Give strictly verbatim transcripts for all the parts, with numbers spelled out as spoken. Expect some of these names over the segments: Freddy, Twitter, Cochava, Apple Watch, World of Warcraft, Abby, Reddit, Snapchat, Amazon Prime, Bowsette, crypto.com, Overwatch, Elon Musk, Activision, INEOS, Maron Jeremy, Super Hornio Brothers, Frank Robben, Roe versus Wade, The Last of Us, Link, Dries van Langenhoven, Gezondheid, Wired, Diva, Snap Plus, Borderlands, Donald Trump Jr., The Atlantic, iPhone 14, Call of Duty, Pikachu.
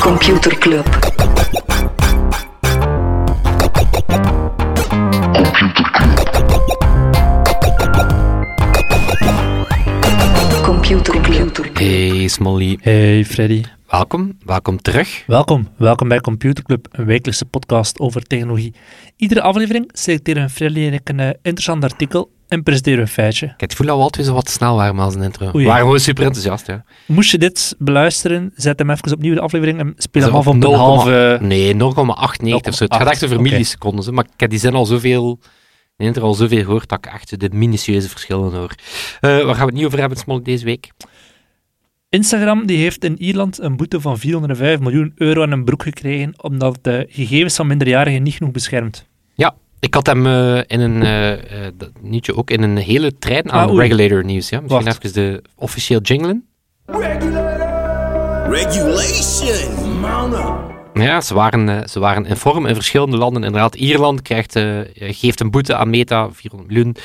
Computer Club. Computer Club. Computer Club. Hey Smolly. Hey Freddy. Welkom, welkom terug. Welkom, welkom bij Computer Club, een wekelijkse podcast over technologie. Iedere aflevering selecteren we Freddy en ik een uh, interessant artikel en presenteren we een feitje. Kijk, het voelt al altijd zo wat snel waren we als een intro. Oei, we waren gewoon super enthousiast, ja. Moest je dit beluisteren, zet hem even opnieuw de aflevering en speel hem af op een halve... Nee, nul komma achtennegentig of zo. Het gaat echt over milliseconden, okay. Maar ik heb die zin al zoveel... In de intro al zoveel gehoord dat ik echt de minutieuze verschillen hoor. Uh, waar gaan we het niet over hebben, Smolly, deze week? Instagram die heeft in Ierland een boete van vierhonderdvijf miljoen euro aan een broek gekregen omdat de gegevens van minderjarigen niet genoeg beschermt. Ja, ik had hem uh, in een uh, uh, dat nieuwtje ook in een hele trein aan ah, regulator nieuws. Ja? Misschien Wacht. even de officieel jinglen. Regulator! Regulation! Mannen! Ja, ze waren, uh, ze waren in vorm in verschillende landen. Inderdaad, Ierland krijgt, uh, geeft een boete aan Meta, vierhonderd miljoen.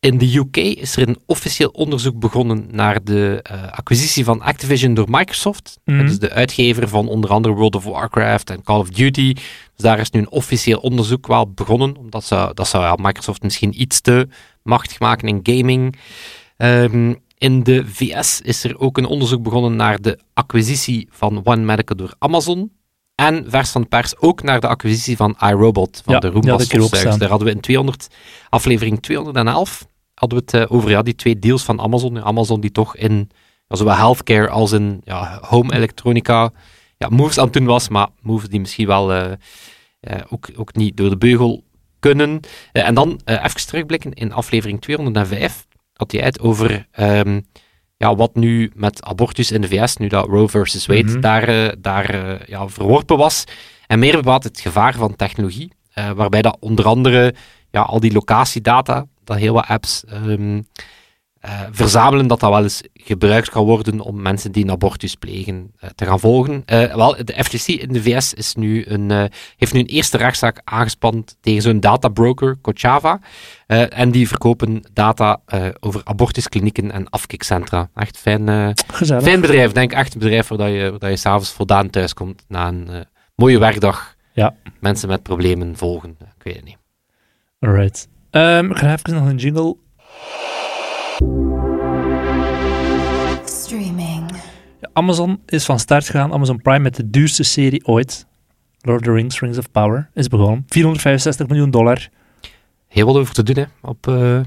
In de U K is er een officieel onderzoek begonnen naar de uh, acquisitie van Activision door Microsoft. Mm-hmm. Dat is de uitgever van onder andere World of Warcraft en Call of Duty. Dus daar is nu een officieel onderzoek wel begonnen. Omdat ze, dat zou ja, Microsoft misschien iets te machtig maken in gaming. Um, in de V S is er ook een onderzoek begonnen naar de acquisitie van One Medical door Amazon. En vers van de pers ook naar de acquisitie van iRobot, van ja, de Roomba stofzuigers. Ja, daar hadden we in tweehonderd, aflevering tweehonderdelf hadden we het uh, over ja, die twee deals van Amazon. Amazon die toch in ja, zowel healthcare als in ja, home elektronica ja, moves aan het doen was, maar moves die misschien wel uh, uh, ook, ook niet door de beugel kunnen. Uh, en dan uh, even terugblikken in aflevering tweehonderdvijf had hij het over... Um, Ja, wat nu met abortus in de V S, nu dat Roe versus Wade mm-hmm. daar, uh, daar uh, ja, verworpen was. En meer bepaald het gevaar van technologie, uh, waarbij dat onder andere ja, al die locatiedata, dat heel wat apps um, uh, verzamelen, dat dat wel eens gebruikt kan worden om mensen die een abortus plegen uh, te gaan volgen. Uh, wel, de F T C in de V S is nu een, uh, heeft nu een eerste rechtszaak aangespand tegen zo'n databroker, Cochava. Uh, en die verkopen data uh, over abortusklinieken en afkikcentra. Echt fijn, uh, fijn bedrijf, denk ik. Echt een bedrijf waar je, waar je s'avonds voldaan thuis komt na een uh, mooie werkdag. Ja. Mensen met problemen volgen. Ik weet het niet. Alright. Um, ik ga even nog een jingle. Streaming. Ja, Amazon is van start gegaan. Amazon Prime met de duurste serie ooit. Lord of the Rings: Rings of Power is begonnen. vierhonderdvijfenzestig miljoen dollar. Heel wat over te doen, hè, op, uh,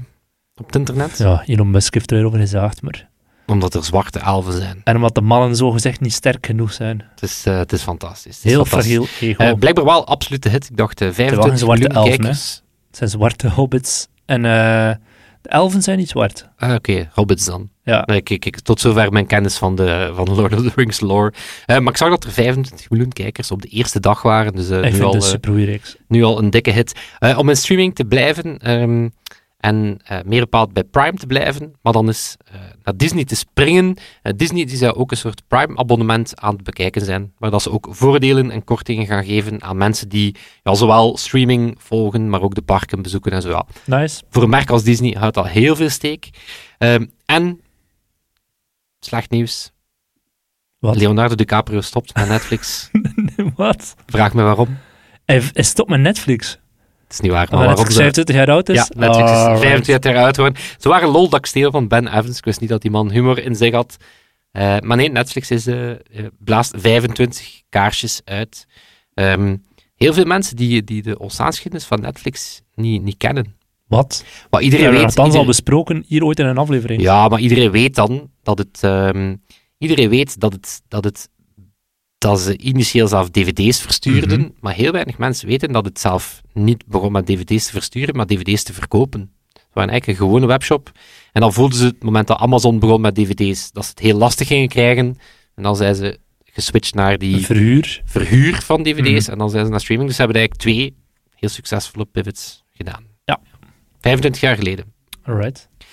op het internet. Ja, Elon Musk heeft erover gezaagd, maar... Omdat er zwarte elfen zijn. En omdat de mannen zogezegd niet sterk genoeg zijn. Het is, uh, het is fantastisch. Het is heel fragiel ego. Uh, blijkbaar wel absolute hit. Ik dacht uh, vijfentwintig miljoen kijkers. Het zijn zwarte hobbits. En uh, de elfen zijn niet zwart. Ah, oké. Okay. Hobbits dan. Ja. Nee, kijk, kijk, tot zover mijn kennis van, de, van Lord of the Rings lore. Uh, maar ik zag dat er vijfentwintig miljoen kijkers op de eerste dag waren. Dus, uh, ik nu vind al, het super nu al een dikke hit. Uh, om in streaming te blijven um, en uh, meer bepaald bij Prime te blijven, maar dan is uh, naar Disney te springen. Uh, Disney die zou ook een soort Prime-abonnement aan het bekijken zijn, waar dat ze ook voordelen en kortingen gaan geven aan mensen die ja, zowel streaming volgen, maar ook de parken bezoeken en zo. Ja. Nice. Voor een merk als Disney houdt dat heel veel steek. Um, en... Slecht nieuws. Wat? Leonardo DiCaprio stopt met Netflix. Wat? Vraag me waarom. Hij, hij stopt met Netflix? Het is niet waar. Maar waarom Netflix vijfentwintig jaar oud is? Ja, Netflix oh, is right. vijfentwintig jaar oud geworden. Ze waren lol dat ik steel van Ben Evans. Ik wist niet dat die man humor in zich had. Uh, maar nee, Netflix is, uh, blaast vijfentwintig kaarsjes uit. Um, heel veel mensen die, die de ontstaansgeschiedenis van Netflix niet, niet kennen. Wat? Maar iedereen weet... We hebben het al besproken hier ooit in een aflevering. Ja, maar iedereen weet dan dat het... Um, iedereen weet dat, het, dat, het, dat ze initieel zelf dvd's verstuurden, mm-hmm. maar heel weinig mensen weten dat het zelf niet begon met dvd's te versturen, maar dvd's te verkopen. Het was eigenlijk een gewone webshop. En dan voelden ze het moment dat Amazon begon met dvd's, dat ze het heel lastig gingen krijgen. En dan zijn ze geswitcht naar die... Verhuur. Verhuur van dvd's. Mm-hmm. En dan zijn ze naar streaming. Dus ze hebben eigenlijk twee heel succesvolle pivots gedaan. vijfentwintig jaar geleden. Alright. Uh,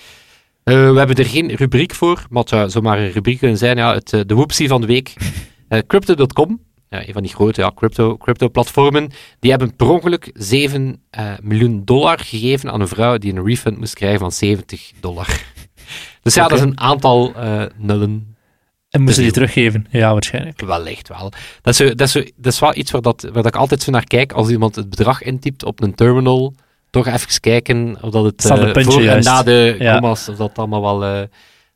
we hebben er geen rubriek voor, maar het zou zomaar een rubriek kunnen zijn. Ja, het, de woepsie van de week. Uh, crypto punt com, ja, een van die grote ja, crypto, crypto-platformen, die hebben per ongeluk zeven uh, miljoen dollar gegeven aan een vrouw die een refund moest krijgen van zeventig dollar. Dus ja, okay. Dat is een aantal uh, nullen. En moesten die teruggeven? Ja, waarschijnlijk. Wellicht wel. Dat is, zo, dat is, zo, dat is wel iets waar, dat, waar dat ik altijd zo naar kijk als iemand het bedrag intypt op een terminal. Toch even kijken of dat het uh, puntje, voor juist. En na de ja. commas, of dat allemaal wel, uh,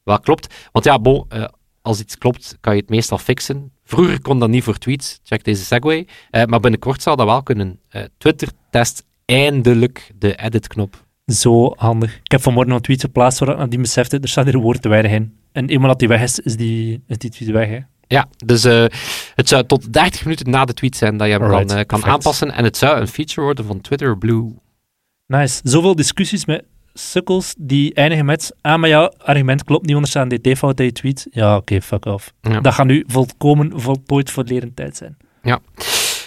wel klopt. Want ja, bon, uh, als iets klopt, kan je het meestal fixen. Vroeger kon dat niet voor tweets, check deze segue. Uh, maar binnenkort zal dat wel kunnen. Uh, Twitter test eindelijk de edit-knop. Zo handig. Ik heb vanmorgen een tweet geplaatst waar ik nadien besefte, er staat hier een woord te weinig in. En eenmaal dat die weg is, is die, is die tweet weg, hè? Ja, dus uh, het zou tot dertig minuten na de tweet zijn dat je hem Alright, kan, uh, kan aanpassen. En het zou een feature worden van Twitter Blue. Nice. Zoveel discussies met sukkels die eindigen met ah, maar jouw argument klopt niet, onderstaan D T-fout in je tweet. Ja, oké, okay, fuck off. Ja. Dat gaat nu volkomen voltooid voor leren tijd zijn. Ja.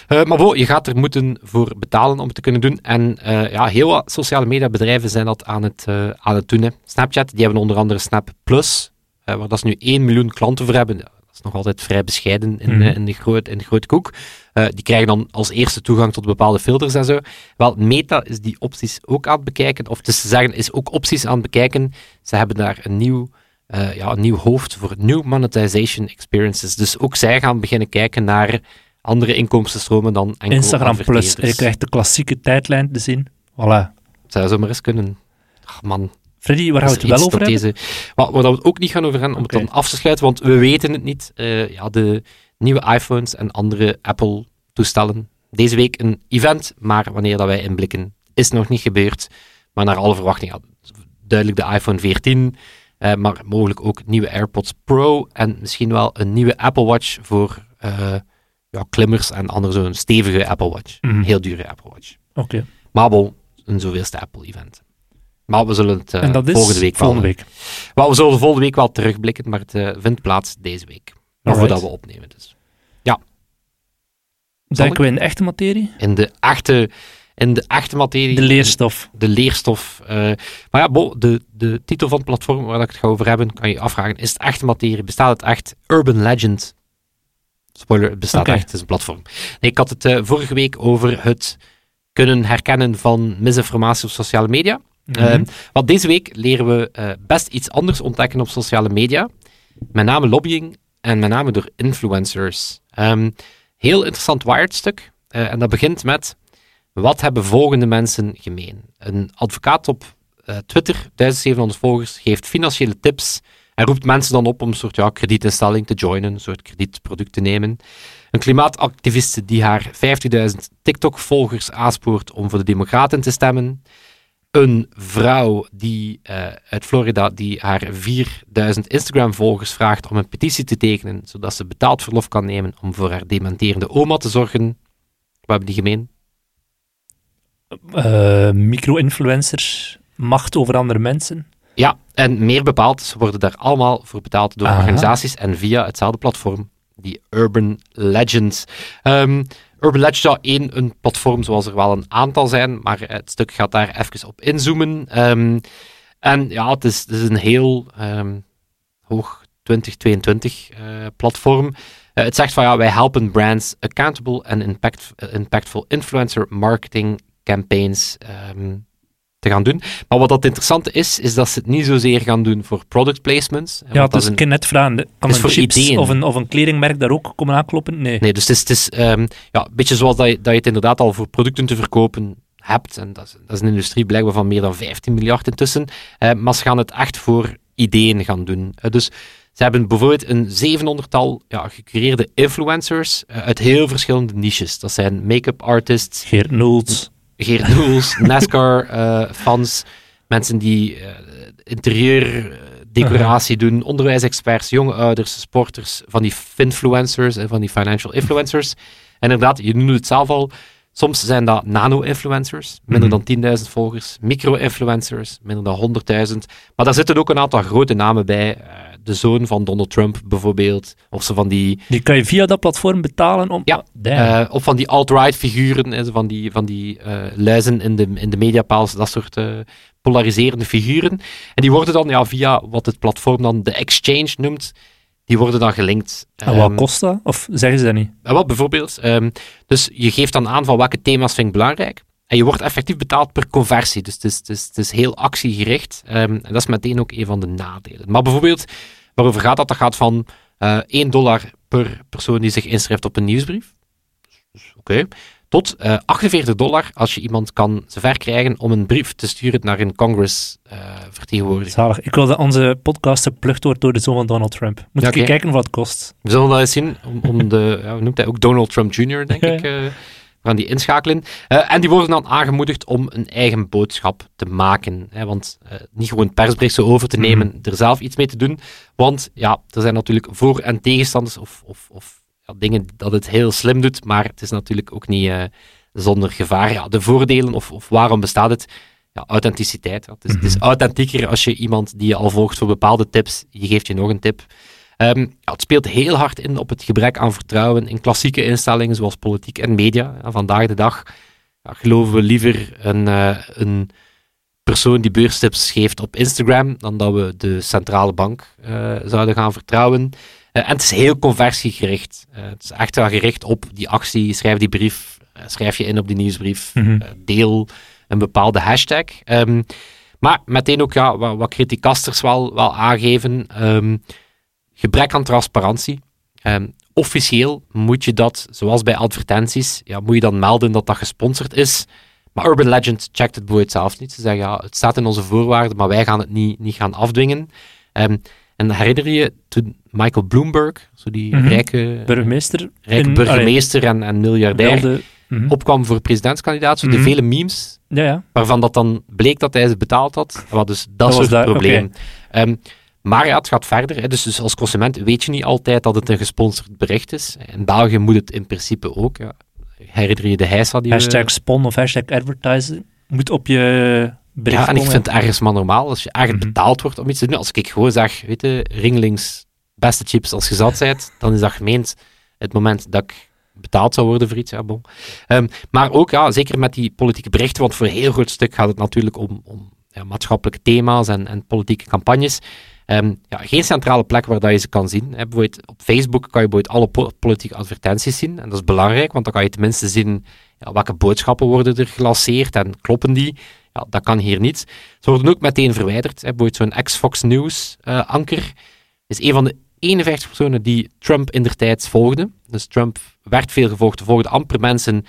Uh, maar bo, je gaat er moeten voor betalen om het te kunnen doen. En uh, ja, heel wat sociale mediabedrijven zijn dat aan het, uh, aan het doen. Hè. Snapchat, die hebben onder andere Snap Plus, uh, waar dat ze nu één miljoen klanten voor hebben. Dat is nog altijd vrij bescheiden in, mm. uh, in, de, groot, in de grote koek. Uh, die krijgen dan als eerste toegang tot bepaalde filters en zo. Wel, Meta is die opties ook aan het bekijken. Of dus te zeggen, is ook opties aan het bekijken. Ze hebben daar een nieuw, uh, ja, een nieuw hoofd voor New Monetization Experiences. Dus ook zij gaan beginnen kijken naar andere inkomstenstromen dan enkel Instagram Plus. Je krijgt de klassieke tijdlijn te zien. Voilà. Zou zo maar eens kunnen. Ach man. Freddy, waar gaan we het wel over hebben? Deze, waar, waar we het ook niet gaan over gaan, om okay. het dan af te sluiten, want we weten het niet. Uh, ja, de nieuwe iPhones en andere Apple-toestellen. Deze week een event, maar wanneer dat wij inblikken, is nog niet gebeurd. Maar naar alle verwachting, ja, duidelijk de iPhone veertien, uh, maar mogelijk ook nieuwe AirPods Pro en misschien wel een nieuwe Apple Watch voor uh, ja, klimmers en anders zo'n stevige Apple Watch. Mm. Heel dure Apple Watch. Okay. Maar wel een zoveelste Apple-event. Maar we zullen het uh, en dat is volgende week volgende wel... Week. Wel, we zullen de volgende week wel terugblikken, maar het uh, vindt plaats deze week. Maar voordat we opnemen, dus. Ja. Denken we in de echte materie? In de echte, in de echte materie. De leerstof. De, de leerstof. Uh, maar ja, bo, de, de titel van het platform waar ik het ga over hebben, kan je afvragen. Is het echte materie? Bestaat het echt? Urban Legend. Spoiler, het bestaat okay. echt. Het is een platform. Nee, ik had het uh, vorige week over het kunnen herkennen van misinformatie op sociale media. Mm-hmm. Uh, want deze week leren we uh, best iets anders ontdekken op sociale media. Met name lobbying en met name door influencers. Um, heel interessant Wired-stuk. Uh, en dat begint met wat hebben volgende mensen gemeen? Een advocaat op uh, Twitter, duizend zevenhonderd volgers, geeft financiële tips en roept mensen dan op om een soort ja, kredietinstelling te joinen, een soort kredietproduct te nemen. Een klimaatactiviste die haar vijftigduizend TikTok-volgers aanspoort om voor de Democraten te stemmen. Een vrouw die, uh, uit Florida die haar vierduizend Instagram-volgers vraagt om een petitie te tekenen, zodat ze betaald verlof kan nemen om voor haar dementerende oma te zorgen. Wat hebben die gemeen? Uh, micro-influencers, macht over andere mensen. Ja, en meer bepaald, ze worden daar allemaal voor betaald door Aha. organisaties en via hetzelfde platform, die Urban Legend. Um, Urban Legend is één een platform, zoals er wel een aantal zijn, maar het stuk gaat daar even op inzoomen. Um, en ja, het is, het is een heel um, hoog twintig tweeëntwintig uh, platform. Uh, het zegt van ja, wij helpen brands accountable en impact, uh, impactful influencer marketing campaigns um, te gaan doen. Maar wat dat interessante is, is dat ze het niet zozeer gaan doen voor product placements. Ja, dus ik kan net vragen, kan een chips of een, of een kledingmerk daar ook komen aankloppen? Nee. Nee, dus het is, het is um, ja, een beetje zoals dat je, dat je het inderdaad al voor producten te verkopen hebt. En dat is, dat is een industrie blijkbaar van meer dan vijftien miljard intussen. Uh, maar ze gaan het echt voor ideeën gaan doen. Uh, dus ze hebben bijvoorbeeld een zevenhonderdtal ja, gecureerde influencers uh, uit heel verschillende niches. Dat zijn make-up artists, Geert Noelts, Geert Doels, NASCAR-fans, uh, mensen die uh, interieurdecoratie uh-huh. doen, onderwijsexperts, jonge ouders, sporters, van die finfluencers en van die financial influencers. En inderdaad, je noemde het zelf al, soms zijn dat nano-influencers, minder mm-hmm. dan tienduizend volgers, micro-influencers, minder dan honderdduizend. Maar daar zitten ook een aantal grote namen bij. Uh, de zoon van Donald Trump bijvoorbeeld, of ze van die... Die kan je via dat platform betalen om... Ja, uh, of van die alt-right figuren, van die, van die uh, luizen in de, in de mediapaals, dat soort uh, polariserende figuren. En die worden dan ja, via wat het platform dan de exchange noemt, die worden dan gelinkt. En wat um, kost dat? Of zeggen ze dat niet? Uh, wat bijvoorbeeld. Um, dus je geeft dan aan van welke thema's vind ik belangrijk. En je wordt effectief betaald per conversie. Dus het is, het is, het is heel actiegericht. Um, en dat is meteen ook een van de nadelen. Maar bijvoorbeeld, waarover gaat dat? Dat gaat van Uh, één dollar per persoon die zich inschrijft op een nieuwsbrief. Dus, Oké. Okay. Tot uh, achtenveertig dollar als je iemand kan zover krijgen om een brief te sturen naar een Congress-vertegenwoordiger. Uh, Zalig. Ik wil dat onze podcast geplukt wordt door de zoon van Donald Trump. Moet ja, ik okay. kijken wat het kost. We zullen dat eens zien. Om, om de, ja, hoe noemt hij ook? Donald Trump junior, denk ja. ik. Uh, we gaan die inschakelen. Uh, en die worden dan aangemoedigd om een eigen boodschap te maken. Hè, want uh, niet gewoon persberichten over te nemen, mm-hmm. er zelf iets mee te doen. Want ja, er zijn natuurlijk voor- en tegenstanders of... of, of dingen dat het heel slim doet, maar het is natuurlijk ook niet uh, zonder gevaar. Ja, de voordelen, of, of waarom bestaat het? Ja, authenticiteit. Ja. Het, is, mm-hmm. het is authentieker als je iemand die je al volgt voor bepaalde tips, die geeft je nog een tip. Um, ja, het speelt heel hard in op het gebrek aan vertrouwen in klassieke instellingen, zoals politiek en media. Ja, vandaag de dag ja, geloven we liever een, uh, een persoon die beurstips geeft op Instagram, dan dat we de centrale bank uh, zouden gaan vertrouwen. En het is heel conversiegericht. Uh, het is echt wel gericht op die actie. Schrijf die brief, uh, schrijf je in op die nieuwsbrief, mm-hmm. uh, deel een bepaalde hashtag. Um, maar meteen ook ja, wat, wat criticasters wel, wel aangeven. Um, gebrek aan transparantie. Um, officieel moet je dat, zoals bij advertenties, ja, moet je dan melden dat dat gesponsord is. Maar Urban Legend checkt het bijvoorbeeld zelf niet. Ze zeggen, ja, het staat in onze voorwaarden, maar wij gaan het niet, niet gaan afdwingen. Um, En herinner je toen Michael Bloomberg, zo die mm-hmm. rijke burgemeester, rijke in, burgemeester en, en miljardair, wilde, mm-hmm. opkwam voor presidentskandidaat, zo mm-hmm. de vele memes, ja, ja. waarvan dat dan bleek dat hij ze betaald had. Wat dus dat, dat soort daar, problemen. Okay. Um, maar ja, het gaat verder. Hè. Dus, dus als consument weet je niet altijd dat het een gesponsord bericht is. In België moet het in principe ook. Ja. Herinner je de heisa die hashtag we... spon of hashtag advertising moet op je... Ja, en ik vind het ergens maar normaal, als je echt mm-hmm. betaald wordt om iets te doen. Als ik gewoon zeg, weet je, ringlings, beste chips als je zat bent, dan is dat gemeend het moment dat ik betaald zou worden voor iets. Ja, bon. um, maar ook, ja, zeker met die politieke berichten, want voor een heel groot stuk gaat het natuurlijk om, om ja, maatschappelijke thema's en, en politieke campagnes. Um, ja, geen centrale plek waar dat je ze kan zien. Hè. Bijvoorbeeld op Facebook kan je bijvoorbeeld alle politieke advertenties zien. En dat is belangrijk, want dan kan je tenminste zien ja, welke boodschappen worden er gelanceerd en kloppen die. Ja, dat kan hier niet. Ze worden ook meteen verwijderd. Hè. Bijvoorbeeld zo'n ex-Fox News-anker uh, is een van de eenenvijftig personen die Trump indertijd volgde. Dus Trump werd veel gevolgd, volgde amper mensen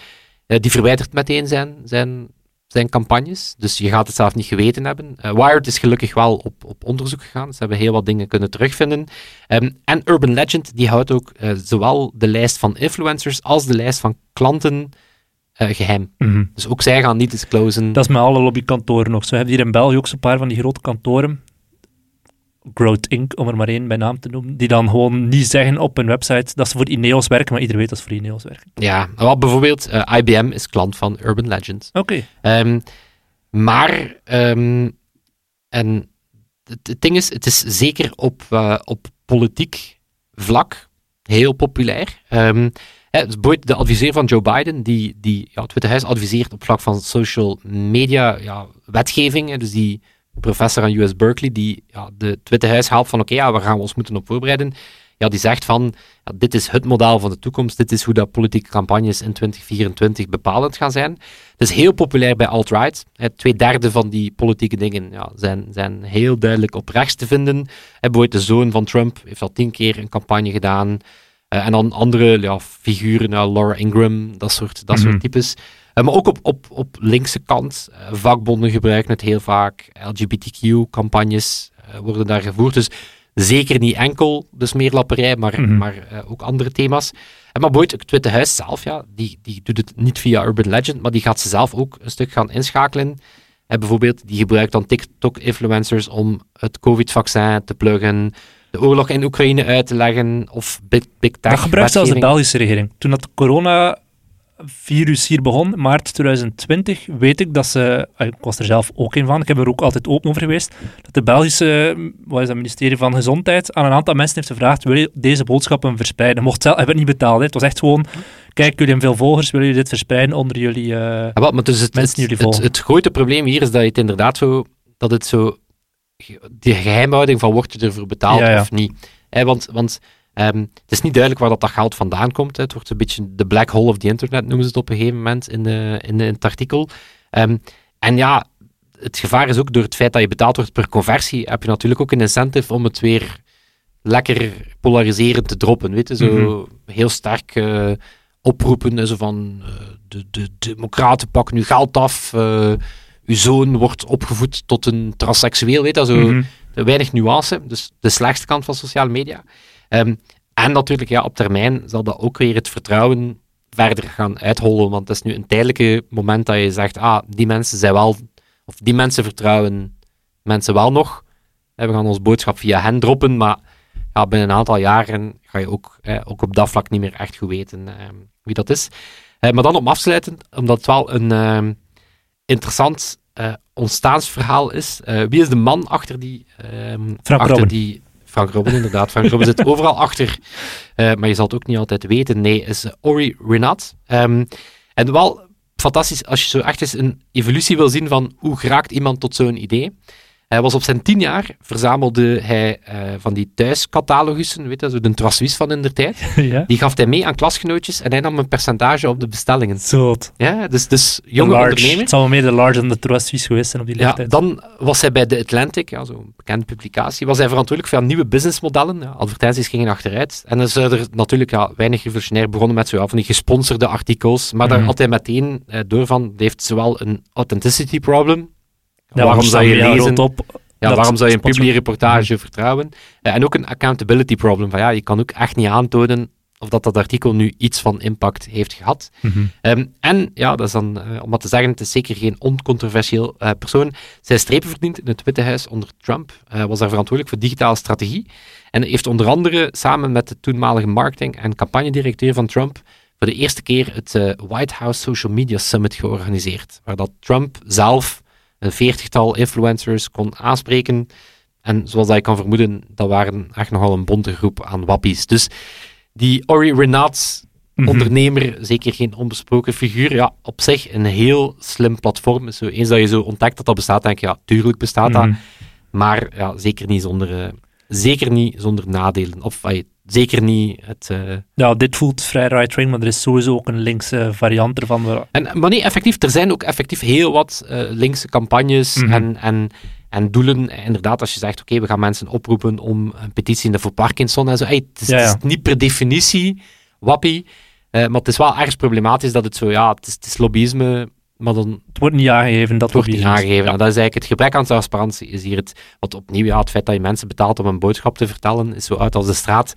uh, die verwijderd meteen zijn, zijn, zijn campagnes. Dus je gaat het zelf niet geweten hebben. Uh, Wired is gelukkig wel op, op onderzoek gegaan. Ze hebben heel wat dingen kunnen terugvinden. Um, en Urban Legend die houdt ook uh, zowel de lijst van influencers als de lijst van klanten... Uh, geheim. Mm-hmm. Dus ook zij gaan niet disclosen. Dat is met alle lobbykantoren nog zo. We hebben hier in België ook zo'n paar van die grote kantoren. Growth Incorporated, om er maar één bij naam te noemen, die dan gewoon niet zeggen op hun website dat ze voor INEOS werken, maar iedereen weet dat ze voor INEOS werken. Ja, wat bijvoorbeeld uh, I B M is klant van Urban Legend. Oké. Okay. Um, maar, um, en het ding is, het is zeker op, uh, op politiek vlak heel populair. Um, De adviseur van Joe Biden, die, die ja, het Witte Huis adviseert op vlak van social media ja, wetgeving. Dus die professor aan U S Berkeley, die ja, de, het Witte Huis helpt van oké, okay, ja, waar gaan we ons moeten op voorbereiden? Ja, die zegt van, ja, dit is het model van de toekomst. Dit is hoe dat politieke campagnes in twintig vierentwintig bepalend gaan zijn. Het is heel populair bij alt-right. Twee derde van die politieke dingen ja, zijn, zijn heel duidelijk op rechts te vinden. Bijvoorbeeld de zoon van Trump heeft al tien keer een campagne gedaan... Uh, en dan andere ja, figuren, uh, Laura Ingram, dat soort, dat mm-hmm. soort types. Uh, maar ook op, op, op linkse kant. Uh, vakbonden gebruiken het heel vaak. L G B T Q-campagnes uh, worden daar gevoerd. Dus zeker niet enkel, dus meer lapperij, maar, mm-hmm. maar uh, ook andere thema's. En maar boeit, het Witte Huis zelf, ja, die, die doet het niet via Urban Legend, maar die gaat ze zelf ook een stuk gaan inschakelen. Uh, bijvoorbeeld, die gebruikt dan TikTok-influencers om het COVID-vaccin te pluggen... de oorlog in Oekraïne uit te leggen, of big, big tech. Dat gebruikt zelfs de Belgische regering. Toen dat coronavirus hier begon, maart twintig twintig, weet ik dat ze... Ik was er zelf ook een van, ik heb er ook altijd open over geweest, dat de Belgische, wat is dat, ministerie van Gezondheid, aan een aantal mensen heeft gevraagd, wil je deze boodschappen verspreiden? Mocht zelf, hebben het niet betaald. Hè. Het was echt gewoon, kijk, jullie hebben veel volgers, willen jullie dit verspreiden onder jullie uh, ja, wat, maar dus het, mensen die jullie volgen? Het, het, het grote probleem hier is dat het inderdaad zo... Dat het zo die geheimhouding van word je ervoor betaald ja, ja. of niet. Eh, want want um, het is niet duidelijk waar dat, dat geld vandaan komt. Hè. Het wordt een beetje de black hole of the internet, noemen ze het op een gegeven moment in, de, in, de, in het artikel. Um, en ja, het gevaar is ook door het feit dat je betaald wordt per conversie, heb je natuurlijk ook een incentive om het weer lekker polariserend te droppen, weet je, zo mm-hmm. heel sterk uh, oproepen, zo van uh, de, de democraten pakken uw geld af, uh, uw zoon wordt opgevoed tot een transseksueel, weet je, zo mm-hmm. weinig nuance, dus de slechtste kant van sociale media. Um, en natuurlijk, ja, op termijn zal dat ook weer het vertrouwen verder gaan uithollen, want dat is nu een tijdelijke moment dat je zegt, ah, die mensen zijn wel, of die mensen vertrouwen mensen wel nog, we gaan ons boodschap via hen droppen, maar ja, binnen een aantal jaren ga je ook, eh, ook op dat vlak niet meer echt goed weten eh, wie dat is. Eh, maar dan om afsluiten, omdat het wel een eh, interessant eh, ontstaansverhaal is. Eh, wie is de man achter die... Eh, Frank achter Robben. Die, Frank Robben, inderdaad. Frank Robben zit overal achter. Eh, maar je zal het ook niet altijd weten. Nee, is uh, Ori Renat. Um, en wel fantastisch als je zo echt eens een evolutie wil zien van hoe geraakt iemand tot zo'n idee. Hij was op zijn tien jaar, verzamelde hij uh, van die thuiscatalogussen, weet je, zo de trasuis van in der tijd. Ja. Die gaf hij mee aan klasgenootjes en hij nam een percentage op de bestellingen. Zot. Ja, dus, dus jonge large, ondernemer. Het zal wel meer de large dan de trasuis geweest zijn op die leeftijd. Ja, dan was hij bij The Atlantic, ja, zo'n bekende publicatie, was hij verantwoordelijk voor nieuwe businessmodellen. Ja, advertenties gingen achteruit. En dan is er natuurlijk ja, weinig revolutionair begonnen met zo, ja, van die gesponsorde artikels. Maar mm. daar had hij meteen uh, door van, hij heeft zowel een authenticity problem... Ja, waarom zou je lezen? Op, ja, waarom zou je een publieke reportage ja. vertrouwen? Uh, en ook een accountability problem. Van, ja, je kan ook echt niet aantonen of dat, dat artikel nu iets van impact heeft gehad. Mm-hmm. Um, en, ja, dat is dan, uh, om maar te zeggen, het is zeker geen oncontroversieel uh, persoon. Zij strepen verdient in het Witte Huis onder Trump. Uh, was daar verantwoordelijk voor digitale strategie. En heeft onder andere samen met de toenmalige marketing- en campagnedirecteur van Trump voor de eerste keer het uh, White House Social Media Summit georganiseerd. Waar dat Trump zelf... een veertigtal influencers kon aanspreken. En zoals dat je kan vermoeden, dat waren echt nogal een bonte groep aan wappies. Dus die Ori Renat, mm-hmm. ondernemer, zeker geen onbesproken figuur, ja, op zich een heel slim platform. Zo, eens dat je zo ontdekt dat dat bestaat, denk je, ja, tuurlijk bestaat mm-hmm. dat. Maar ja, zeker niet zonder, uh, zeker niet zonder nadelen. Of uh, zeker niet het... Uh... Ja, dit voelt vrij right-wing, maar er is sowieso ook een linkse variant ervan. Waar... En, maar nee, effectief, er zijn ook effectief heel wat uh, linkse campagnes mm-hmm. en, en, en doelen. Inderdaad, als je zegt, oké, okay, we gaan mensen oproepen om een petitie voor Parkinson en zo. Hey, het, is, ja, ja. het is niet per definitie wappie, uh, maar het is wel ergens problematisch dat het zo, ja, het is, het is lobbyisme... Maar dan, het wordt niet aangegeven. Dat wordt niet aangegeven. Ja. En dat is eigenlijk het gebrek aan transparantie. Is hier het, wat opnieuw, ja, het feit dat je mensen betaalt om een boodschap te vertellen, is zo uit als de straat.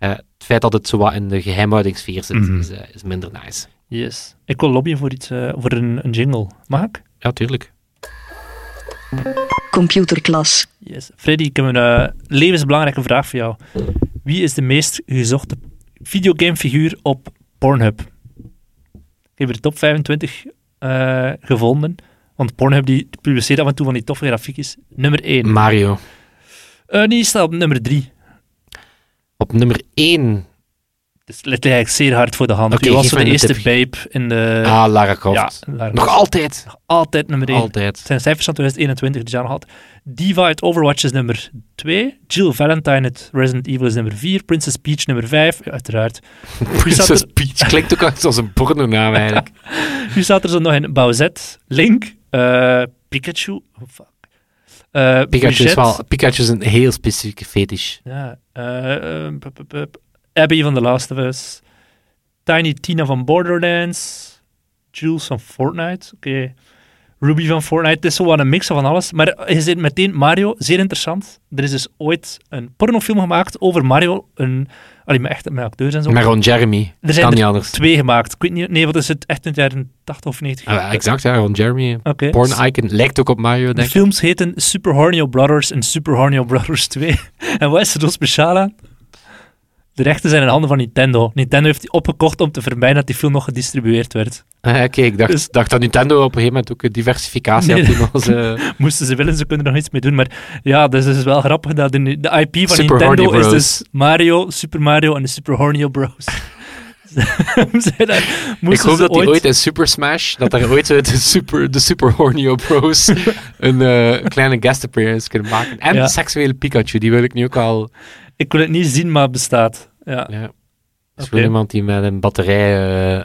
Uh, het feit dat het zo wat in de geheimhoudingssfeer zit, mm-hmm. is, uh, is minder nice. Yes. Ik wil lobbyen voor, iets, uh, voor een, een jingle. Mag ik? Ja, tuurlijk. Computerklas. Yes. Freddy, ik heb een uh, levensbelangrijke vraag voor jou. Wie is de meest gezochte videogamefiguur op Pornhub? Ik heb de top vijfentwintig... Uh, gevonden. Want Pornhub die publiceert af en toe van die toffe grafiekjes. Nummer één. Mario. Uh, die staat op nummer drie. Op nummer één? Dus het ligt eigenlijk zeer hard voor de hand. Okay, je was voor de eerste babe in de... Ah, Lara Croft. Ja, Lara Croft. Nog altijd. Nog altijd nummer één. Altijd. Het zijn cijfers van twintig eenentwintig die zijn nog altijd. Diva uit Overwatch is nummer twee. Jill Valentine uit Resident Evil is nummer vier. Princess Peach nummer vijf. Ja, uiteraard. Princess er... Peach klinkt ook altijd als een pornonaam eigenlijk. Nu staat er zo nog in Bowsette, Link, uh, Pikachu. Oh, fuck. Uh, Pikachu, is wel, Pikachu is een heel specifieke fetish. Ja, uh, b- b- b- Abby van The Last of Us. Tiny Tina van Borderlands. Jules van Fortnite. Oké. Okay. Ruby van Fortnite. Het is zo wat een mix van alles. Maar je ziet meteen Mario. Zeer interessant. Er is dus ooit een pornofilm gemaakt over Mario. Een, allee, met, echt, met acteurs en zo. Maron Jeremy. Er zijn kan er niet twee gemaakt. Ik weet niet, nee, wat is het? Echt in de jaren tachtig of negentig? Uh, exact, ja. Maron Jeremy. Okay. Porn icon. Lijkt ook op Mario, denk ik. De films heten Super Hornio Brothers en Super Hornio Brothers twee. En wat is er zo speciaal aan? De rechten zijn in handen van Nintendo. Nintendo heeft die opgekocht om te vermijden dat die film nog gedistribueerd werd. Ah, Oké, okay, ik dacht, dus, dacht dat Nintendo op een gegeven moment ook een diversificatie nee, had. Als, uh... moesten ze willen, ze kunnen er nog iets mee doen. Maar ja, dat is dus wel grappig. Dat de, de I P van Super Nintendo is dus Mario, Super Mario en de Super Hornio Bros. daar, ik hoop dat ooit... die ooit in Super Smash, dat daar ooit de Super, de Super Hornio Bros een uh, kleine guest appearance kunnen maken. En ja. de seksuele Pikachu, die wil ik nu ook al... Ik wil het niet zien, maar het bestaat. Ja. ja. Is okay. Voor iemand die met een batterij uh,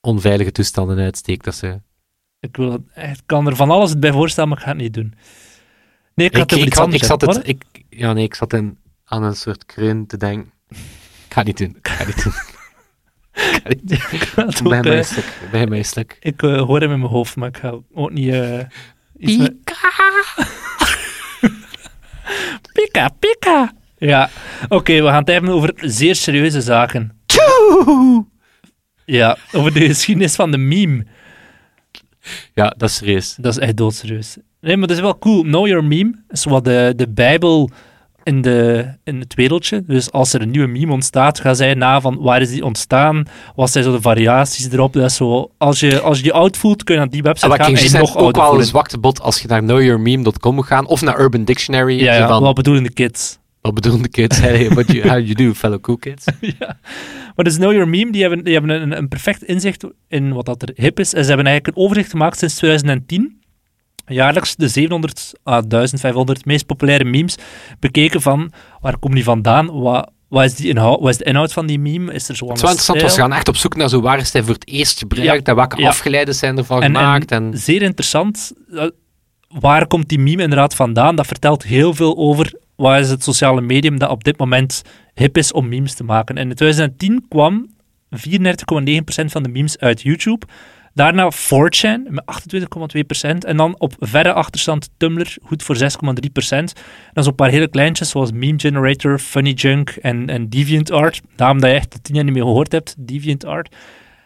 onveilige toestanden uitsteekt. Dat ze... Ik wil het, echt, kan er van alles bij voorstellen, maar ik ga het niet doen. Nee, ik had ik, ik, ik, ik zat het. Ik, ja, nee, ik zat in aan een soort kreun te denken. Ik ga het niet doen. Ik ga het niet doen. Bij mij is stuk. Bij mij is stuk. Ik uh, hoor hem in mijn hoofd, maar ik ga ook niet... Uh, pika! Met... pika, pika! Ja, oké, okay, we gaan het hebben over zeer serieuze zaken. Tjoe! Ja, over de geschiedenis van de meme. Ja, dat is serieus. Dat is echt doodserieus. Nee, maar dat is wel cool. Know your meme is wat de, de Bijbel... In, de, in het wereldje. Dus als er een nieuwe meme ontstaat, gaan zij na van waar is die ontstaan, wat zijn zo de variaties erop. Dat is zo, als, je, als je die oud voelt, kun je naar die website maar gaan en je nog ouder voelen. Het is ook wel een zwakte bot als je naar know your meme dot com moet gaan of naar Urban Dictionary. Ja, ja van, wat bedoelen de kids? Wat bedoelen de kids? Hey, what you, how you do, fellow cool kids? Ja. Maar dus Know Your Meme, die hebben, die hebben een, een perfect inzicht in wat dat er hip is. En ze hebben eigenlijk een overzicht gemaakt sinds twintig tien. Jaarlijks de zevenhonderd à vijftienhonderd meest populaire memes bekeken van waar komen die vandaan, wat, wat, is, die inhoud, wat is de inhoud van die meme, is er zo aan het is wel interessant, want ze gaan echt op zoek naar zo waar is hij voor het eerst gebruikt ja. en welke ja. afgeleiden zijn ervan en, gemaakt. En... En zeer interessant, waar komt die meme inderdaad vandaan, dat vertelt heel veel over wat is het sociale medium dat op dit moment hip is om memes te maken. En in twintig tien kwam vierendertig komma negen procent van de memes uit YouTube. Daarna four chan met achtentwintig komma twee procent. En dan op verre achterstand Tumblr, goed voor zes komma drie procent. En dan zo'n paar hele kleintjes, zoals Meme Generator, Funny Junk en, en DeviantArt. Daarom dat je echt tien jaar niet meer gehoord hebt, DeviantArt.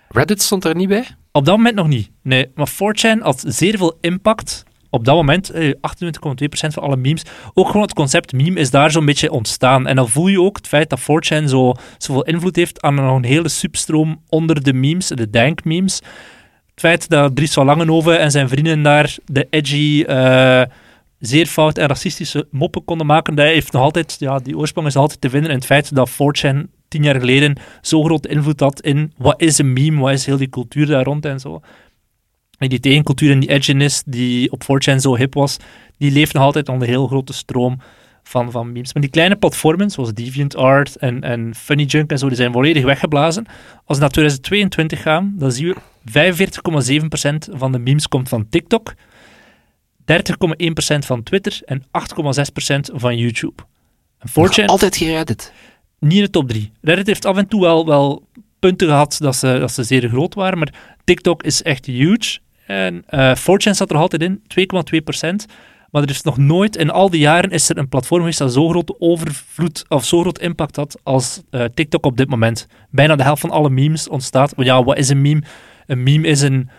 Reddit stond er niet bij? Op dat moment nog niet, nee. Maar four chan had zeer veel impact. Op dat moment, achtentwintig komma twee procent van alle memes. Ook gewoon het concept meme is daar zo'n beetje ontstaan. En dan voel je ook het feit dat four chan zo, zoveel invloed heeft aan een hele substroom onder de memes, de denkmemes. Het feit dat Dries van Langenhoven en zijn vrienden daar de edgy, uh, zeer fout en racistische moppen konden maken, dat heeft nog altijd, ja, die oorsprong is altijd te vinden in het feit dat four chan tien jaar geleden zo groot invloed had in wat is een meme, wat is heel die cultuur daar rond en zo. En die tegencultuur en die edginess die op four chan zo hip was, die leeft nog altijd onder een heel grote stroom van, van memes. Maar die kleine platformen, zoals DeviantArt en, en Funny Junk en zo, die zijn volledig weggeblazen. Als we naar tweeduizend tweeëntwintig gaan, dan zien we vijfenveertig komma zeven procent van de memes komt van TikTok, dertig komma één procent van Twitter en acht komma zes procent van YouTube. four chan, altijd geen Reddit. Niet in de top drie. Reddit heeft af en toe wel, wel punten gehad dat ze, dat ze zeer groot waren, maar TikTok is echt huge. En uh, four chan zat er altijd in, twee komma twee procent. Maar er is nog nooit, in al die jaren, is er een platform geweest dat zo'n grote overvloed of zo'n groot impact had als uh, TikTok op dit moment. Bijna de helft van alle memes ontstaat. Maar ja, wat is een meme? Een meme is een,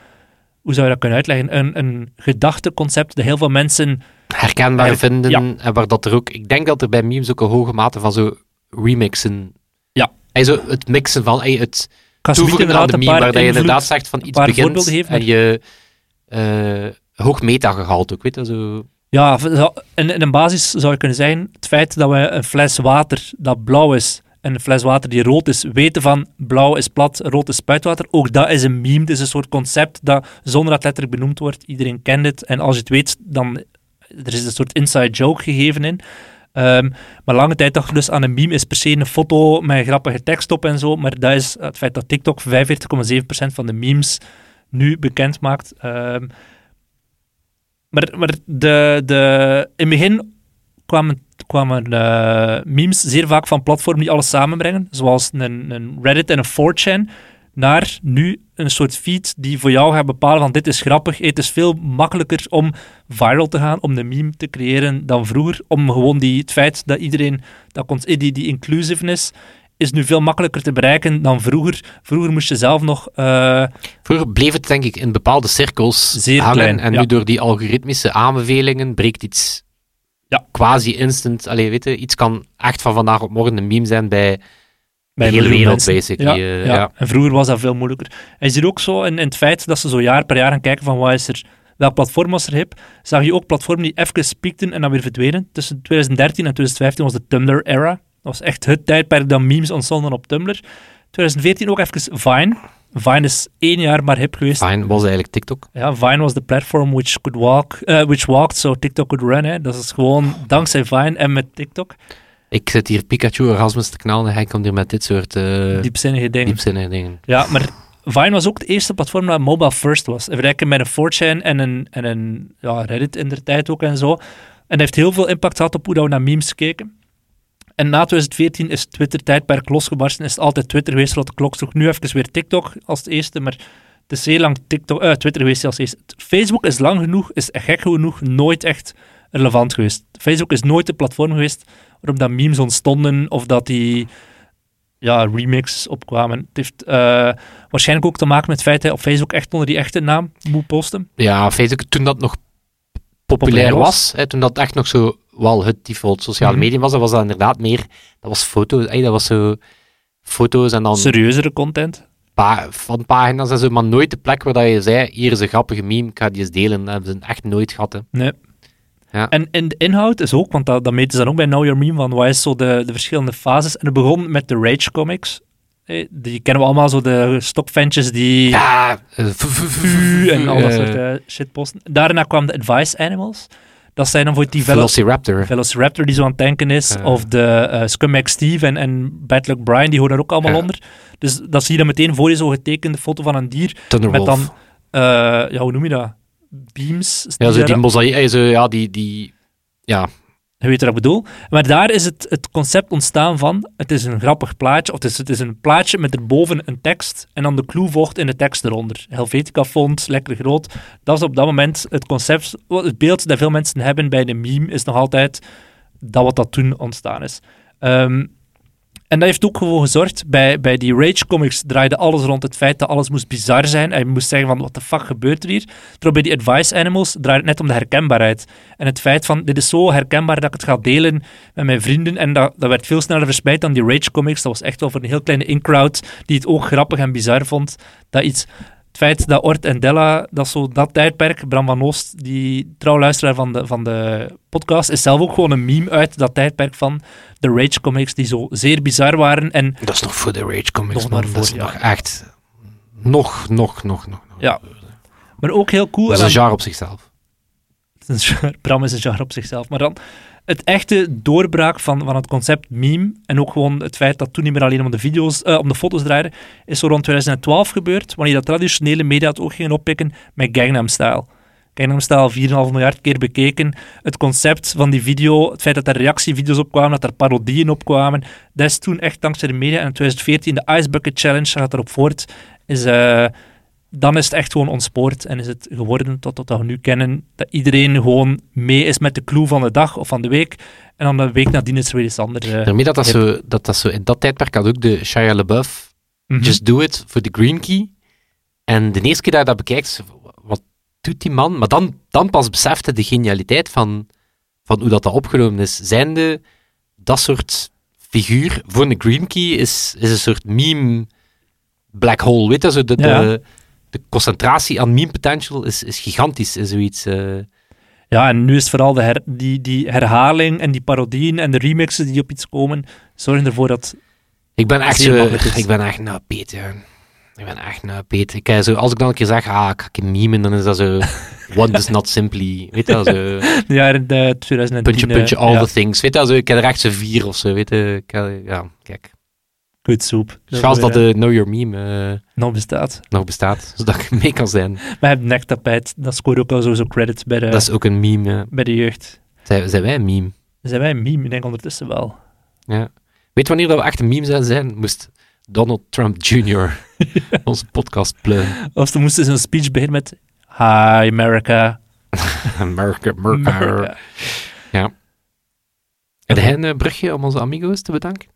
hoe zou je dat kunnen uitleggen? Een, een gedachteconcept dat heel veel mensen... herkenbaar her, vinden. Ja. En waar dat er ook... Ik denk dat er bij memes ook een hoge mate van zo remixen... Ja. En zo het mixen van... En het toevoegen aan de meme, waar je inderdaad zegt van iets begint en je... Uh, hoog meta gehaald ook, weet je, zo... Ja, in, in een basis zou je kunnen zeggen, het feit dat we een fles water dat blauw is en een fles water die rood is, weten van blauw is plat, rood is spuitwater, ook dat is een meme. Het is een soort concept dat zonder dat het letterlijk benoemd wordt, iedereen kent het. En als je het weet, dan er is een soort inside joke gegeven in. Um, maar lange tijd dacht ik dus aan een meme is per se een foto met een grappige tekst op en zo, maar dat is het feit dat TikTok vijfenveertig komma zeven procent van de memes nu bekend maakt. Um, Maar, maar de, de, in het begin kwamen, kwamen uh, memes zeer vaak van platformen die alles samenbrengen, zoals een, een Reddit en een four chan, naar nu een soort feed die voor jou gaat bepalen van dit is grappig. Het is veel makkelijker om viral te gaan, om de meme te creëren dan vroeger, om gewoon die, het feit dat iedereen, dat, die, die inclusiveness, is nu veel makkelijker te bereiken dan vroeger. Vroeger moest je zelf nog... Uh... Vroeger bleef het, denk ik, in bepaalde cirkels zeer hangen. Klein, en ja. Nu door die algoritmische aanbevelingen breekt iets ja. quasi instant. Allee, weet je, iets kan echt van vandaag op morgen een meme zijn bij, bij de hele wereld, basically. Ja, uh, ja. Ja. En vroeger was dat veel moeilijker. En je ziet ook zo in, in het feit dat ze zo jaar per jaar gaan kijken van wat is er... Welk platform was er hip? Zag je ook platformen die even piekten en dan weer verdwenen. Tussen twintig dertien en twintig vijftien was de Tumblr-era. Dat was echt het tijdperk dat memes ontstonden op Tumblr. twintig veertien ook even Vine. Vine is één jaar maar hip geweest. Vine was eigenlijk TikTok. Ja, Vine was de platform which could walk, uh, which walked, so TikTok could run. Hè. Dat is gewoon dankzij Vine en met TikTok. Ik zit hier Pikachu Erasmus te knallen en hij komt hier met dit soort... Uh, diepzinnige dingen. Diepzinnige dingen. Ja, maar Vine was ook het eerste platform dat mobile first was. In vergelijking met een four chan en een, en een ja, Reddit in der tijd ook en zo. En dat heeft heel veel impact gehad op hoe we naar memes keken. En na twintig veertien is Twitter-tijdperk losgebarsten. Is het altijd Twitter geweest rond de klok. Nu even weer TikTok als het eerste, maar het is heel lang TikTok, uh, Twitter geweest als eerste. Facebook is lang genoeg, is gek genoeg, nooit echt relevant geweest. Facebook is nooit een platform geweest waarop dat memes ontstonden of dat die ja, remixes opkwamen. Het heeft uh, waarschijnlijk ook te maken met het feit dat hij op Facebook echt onder die echte naam moet posten. Ja, Facebook, toen dat nog populair, populair was, was. Hè, toen dat echt nog zo wel het default sociale mm-hmm. medium was, dan was dat inderdaad meer, dat was foto's, hey, dat was zo foto's en dan... Serieuzere content? Pa- van pagina's en zo, maar nooit de plek waar dat je zei, hier is een grappige meme, ik ga die eens delen. Dat hebben ze echt nooit gehad. Hè. Nee. Ja. En, en de inhoud is ook, want dat, dat meten ze dan ook bij Know Your Meme, van wat is zo de, de verschillende fases. En het begon met de Rage Comics. Hey, die kennen we allemaal, zo de stokventjes die... Ja, uh, v- v- v- en al dat uh, soort uh, shit posten. Daarna kwamen de Advice Animals. Dat zijn dan voor die velo- Velociraptor. Velociraptor die zo aan het tanken is. Uh. Of de uh, Scumbag Steve en, en Bad Luck Brian, die horen daar ook allemaal uh. onder. Dus dat zie je dan meteen voor je zo'n getekende foto van een dier. Met dan, uh, ja, hoe noem je dat? Beams. Ja, zo die mozaïek, ja, die, die... Ja. Je weet wat ik bedoel. Maar daar is het, het concept ontstaan van, het is een grappig plaatje, of het is, het is een plaatje met erboven een tekst, en dan de clue volgt in de tekst eronder. Helvetica font, lekker groot. Dat is op dat moment het concept, het beeld dat veel mensen hebben bij de meme, is nog altijd dat wat dat toen ontstaan is. Um, en dat heeft ook gewoon gezorgd, bij, bij die Rage Comics draaide alles rond het feit dat alles moest bizar zijn, en je moest zeggen van, what the fuck gebeurt er hier? Terwijl bij die Advice Animals draait het net om de herkenbaarheid. En het feit van, dit is zo herkenbaar dat ik het ga delen met mijn vrienden, en dat, dat werd veel sneller verspreid dan die Rage Comics. Dat was echt wel voor een heel kleine in-crowd, die het ook grappig en bizar vond, dat iets... Het feit dat Ort en Della, dat zo dat tijdperk, Bram van Oost, die trouw luisteraar van de, van de podcast, is zelf ook gewoon een meme uit dat tijdperk van de Rage Comics, die zo zeer bizar waren. En dat is nog voor de Rage Comics, nog man. Voor, dat is ja. nog echt... Nog, nog, nog, nog. Ja. Maar ook heel cool. Dat is een genre op zichzelf. Bram is een genre op zichzelf. Maar dan... Het echte doorbraak van, van het concept meme, en ook gewoon het feit dat toen niet meer alleen om de, video's, uh, om de foto's draaide, is zo rond twintig twaalf gebeurd, wanneer dat traditionele media het ook gingen oppikken met Gangnam Style. Gangnam Style, vier komma vijf miljard keer bekeken. Het concept van die video, het feit dat er reactievideo's op kwamen, dat er parodieën op kwamen, dat is toen echt dankzij de media. En in twintig veertien, de Ice Bucket Challenge, daar gaat erop voort, is... Uh, dan is het echt gewoon ontspoord en is het geworden tot, tot dat we nu kennen, dat iedereen gewoon mee is met de clue van de dag of van de week. En dan de week nadien is er weer iets anders. Uh, Daarmee dat dat zo, dat dat zo in dat tijdperk had ook de Shia LaBeouf, mm-hmm. Just Do It, voor de Green Key. En de eerste keer dat je dat bekijkt, wat doet die man? Maar dan, dan pas besefte de genialiteit van, van hoe dat, dat opgenomen is. Zijnde, dat soort figuur voor de Green Key is, is een soort meme black hole. Weet je, zo de... Ja. de De concentratie aan meme potential is, is gigantisch in zoiets. Uh... Ja, en nu is vooral de her, die, die herhaling en die parodieën en de remixen die op iets komen, zorgen ervoor dat... Ik ben echt zo... Ik ben echt nou Piet, ja. Ik ben echt nou Piet. Ik, zo, als ik dan een keer zeg, ah, ik ga een meme, dan is dat zo... One does not simply... Weet je wel, zo... Ja, in de twintig tien... Puntje, puntje, all ja. the things. Weet je wel, zo, ik heb er echt zo vier of zo, weet je. Uh, ja, kijk... Goed soep. Zoals dat de Know Your Meme uh, nog bestaat. Nog bestaat, zodat ik mee kan zijn. Maar je hebt nektapijt, dat scoort ook al sowieso credits bij de... Dat is ook een meme, ja. Bij de jeugd. Zijn, zijn wij een meme? Zijn wij een meme? Ik denk ondertussen wel. Ja. Weet wanneer dat we echt een meme zouden zijn? Moest Donald Trump junior ja. onze podcast pleuren. Of ze moesten zo'n speech beginnen met... Hi, America. America, America. America. Ja. Heb jij een brugje om onze amigos te bedanken?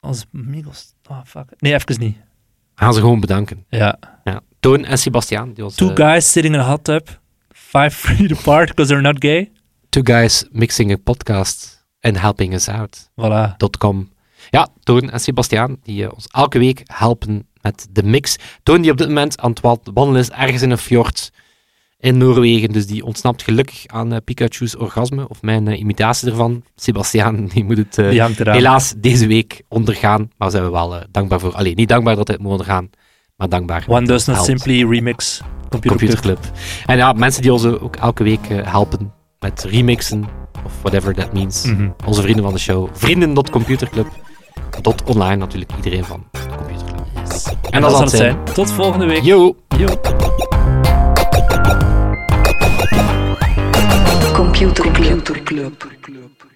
Als amigos... Oh, fuck. Nee, even niet. Gaan ze gewoon bedanken. Ja. ja. Toon en Sebastiaan. Die was, Two uh... guys sitting in a hot tub. Five feet apart because they're not gay. Two guys mixing a podcast and helping us out. Voilà. .com. Ja, Toon en Sebastiaan, die uh, ons elke week helpen met de mix. Toon die op dit moment aan het wandelen is ergens in een fjord in Noorwegen. Dus die ontsnapt gelukkig aan uh, Pikachu's orgasme, of mijn uh, imitatie ervan. Sebastiaan, die moet het uh, die helaas deze week ondergaan. Maar zijn we wel uh, dankbaar voor. Allee, niet dankbaar dat hij het moet ondergaan, maar dankbaar. One Does Not Simply Remix Computer, Computer Club. Club. En ja, mensen die ons ook elke week uh, helpen met remixen, of whatever that means. Mm-hmm. Onze vrienden van de show. vrienden punt computerclub punt online natuurlijk, iedereen van de Computerclub. Yes. En, en dat zal het zijn. zijn. Tot volgende week. Yo. Yo. Computer Club. Computer Club.